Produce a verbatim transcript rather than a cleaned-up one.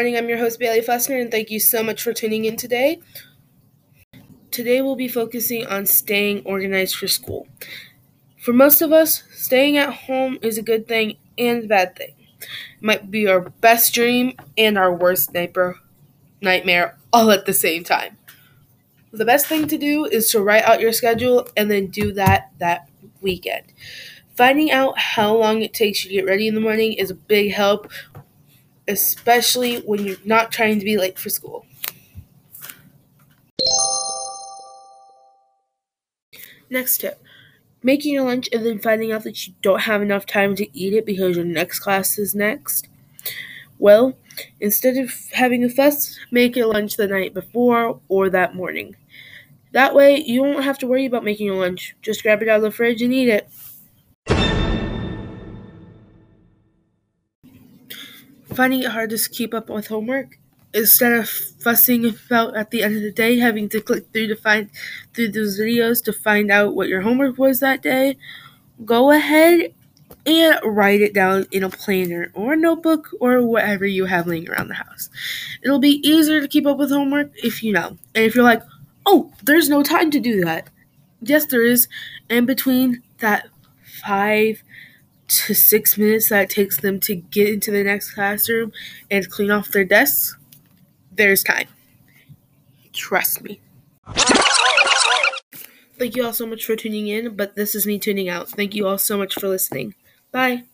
morning. I'm your host, Bailey Fuster, and thank you so much for tuning in today. Today we'll be focusing on staying organized for school. For most of us, staying at home is a good thing and a bad thing. It might be our best dream and our worst nightmare all at the same time. The best thing to do is to write out your schedule and then do that that weekend. Finding out how long it takes you to get ready in the morning is a big help, especially when you're not trying to be late for school. Next tip, making your lunch and then finding out that you don't have enough time to eat it because your next class is next. Well, instead of having a fuss, make your lunch the night before or that morning. That way, you won't have to worry about making your lunch. Just grab it out of the fridge and eat it. Finding it hard to keep up with homework, instead of fussing about at the end of the day having to click through to find through those videos to find out what your homework was that day, go ahead and write it down in a planner or a notebook or whatever you have laying around the house. It'll be easier to keep up with homework if you know. And if you're like, oh, there's no time to do that. Yes, there is. And between that five to six minutes that it takes them to get into the next classroom and clean off their desks, there's time. Trust me. Thank you all so much for tuning in, but this is me tuning out. Thank you all so much for listening. Bye.